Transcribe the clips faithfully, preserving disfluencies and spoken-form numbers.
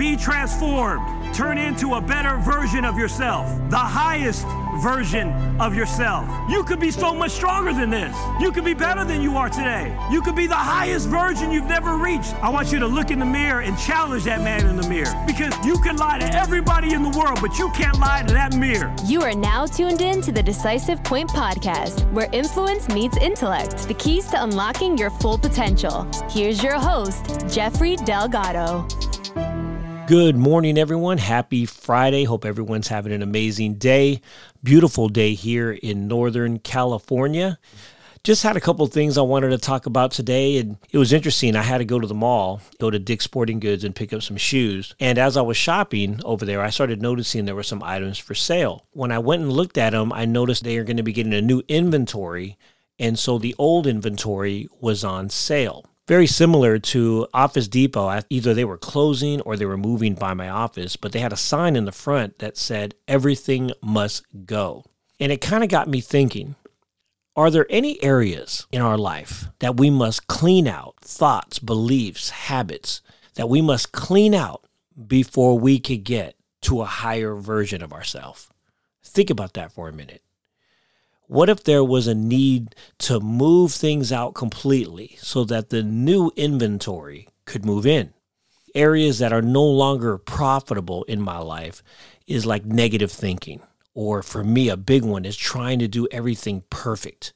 Be transformed. Turn into a better version of yourself. The highest version of yourself. You could be so much stronger than this. You could be better than you are today. You could be the highest version you've never reached. I want you to look in the mirror and challenge that man in the mirror, because you can lie to everybody in the world, but you can't lie to that mirror. You are now tuned in to the Decisive Point Podcast, where influence meets intellect, the keys to unlocking your full potential. Here's your host, Jeffrey Delgado. Good morning, everyone. Happy Friday. Hope everyone's having an amazing day. Beautiful day here in Northern California. Just had a couple of things I wanted to talk about today, and it was interesting. I had to go to the mall, go to Dick's Sporting Goods and pick up some shoes. And as I was shopping over there, I started noticing there were some items for sale. When I went and looked at them, I noticed they are going to be getting a new inventory, and so the old inventory was on sale. Very similar to Office Depot. Either they were closing or they were moving by my office, but they had a sign in the front that said, "Everything must go." And it kind of got me thinking, are there any areas in our life that we must clean out, thoughts, beliefs, habits, that we must clean out before we could get to a higher version of ourselves? Think about that for a minute. What if there was a need to move things out completely so that the new inventory could move in? Areas that are no longer profitable in my life is like negative thinking. Or for me, a big one is trying to do everything perfect.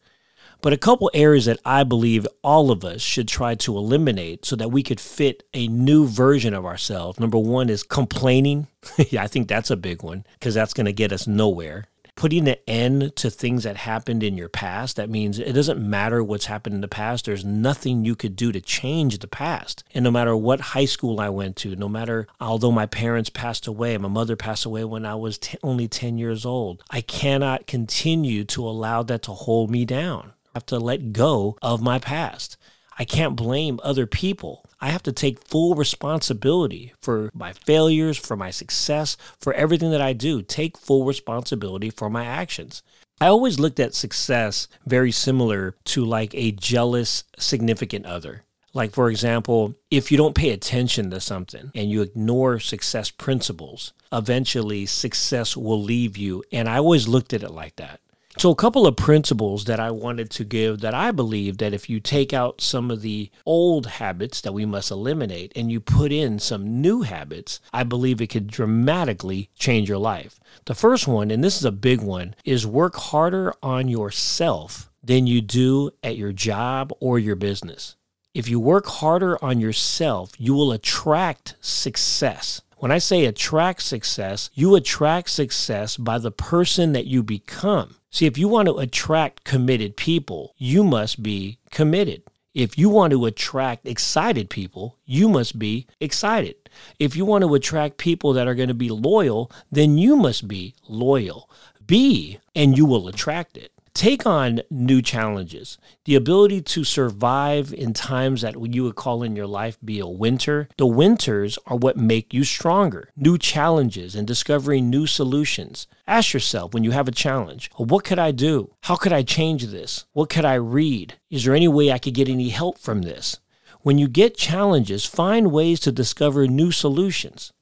But a couple areas that I believe all of us should try to eliminate so that we could fit a new version of ourselves. Number one is complaining. Yeah, I think that's a big one, because that's going to get us nowhere. Putting an end to things that happened in your past. That means it doesn't matter what's happened in the past. There's nothing you could do to change the past. And no matter what high school I went to, no matter, although my parents passed away, my mother passed away when I was t- only ten years old, I cannot continue to allow that to hold me down. I have to let go of my past. I can't blame other people. I have to take full responsibility for my failures, for my success, for everything that I do. Take full responsibility for my actions. I always looked at success very similar to like a jealous significant other. Like, for example, if you don't pay attention to something and you ignore success principles, eventually success will leave you. And I always looked at it like that. So a couple of principles that I wanted to give that I believe that if you take out some of the old habits that we must eliminate and you put in some new habits, I believe it could dramatically change your life. The first one, and this is a big one, is work harder on yourself than you do at your job or your business. If you work harder on yourself, you will attract success. When I say attract success, you attract success by the person that you become. See, if you want to attract committed people, you must be committed. If you want to attract excited people, you must be excited. If you want to attract people that are going to be loyal, then you must be loyal. Be, and you will attract it. Take on new challenges. The ability to survive in times that you would call in your life be a winter. The winters are what make you stronger. New challenges and discovering new solutions. Ask yourself when you have a challenge, what could I do? How could I change this? What could I read? Is there any way I could get any help from this? When you get challenges, find ways to discover new solutions.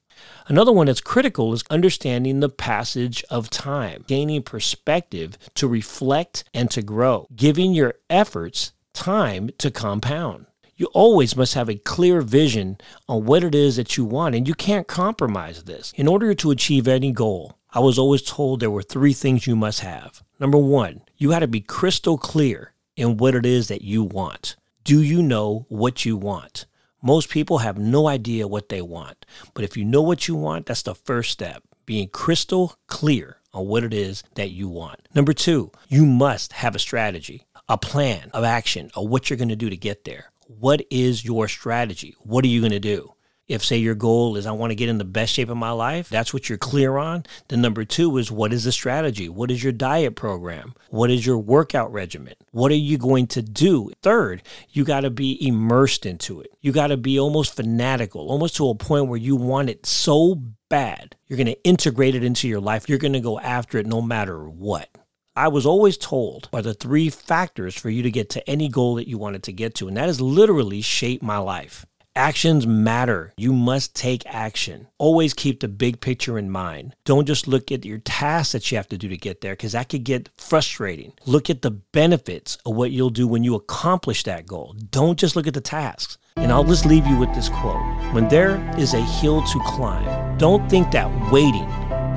Another one that's critical is understanding the passage of time, gaining perspective to reflect and to grow, giving your efforts time to compound. You always must have a clear vision on what it is that you want, and you can't compromise this. In order to achieve any goal, I was always told there were three things you must have. Number one, you had to be crystal clear in what it is that you want. Do you know what you want? Most people have no idea what they want. But if you know what you want, that's the first step, being crystal clear on what it is that you want. Number two, you must have a strategy, a plan of action of what you're going to do to get there. What is your strategy? What are you going to do? If, say, your goal is I want to get in the best shape of my life, that's what you're clear on. Then number two is what is the strategy? What is your diet program? What is your workout regimen? What are you going to do? Third, you got to be immersed into it. You got to be almost fanatical, almost to a point where you want it so bad. You're going to integrate it into your life. You're going to go after it no matter what. I was always told are the three factors for you to get to any goal that you wanted to get to, and that has literally shaped my life. Actions matter. You must take action. Always keep the big picture in mind. Don't just look at your tasks that you have to do to get there, because that could get frustrating. Look at the benefits of what you'll do when you accomplish that goal. Don't just look at the tasks. And I'll just leave you with this quote. When there is a hill to climb, don't think that waiting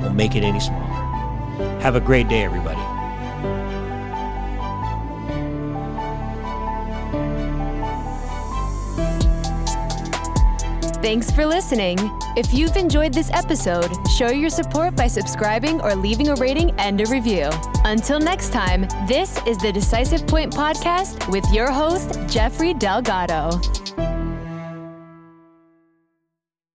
will make it any smaller. Have a great day, everybody. Thanks for listening. If you've enjoyed this episode, show your support by subscribing or leaving a rating and a review. Until next time, this is the Decisive Point Podcast with your host, Jeffrey Delgado.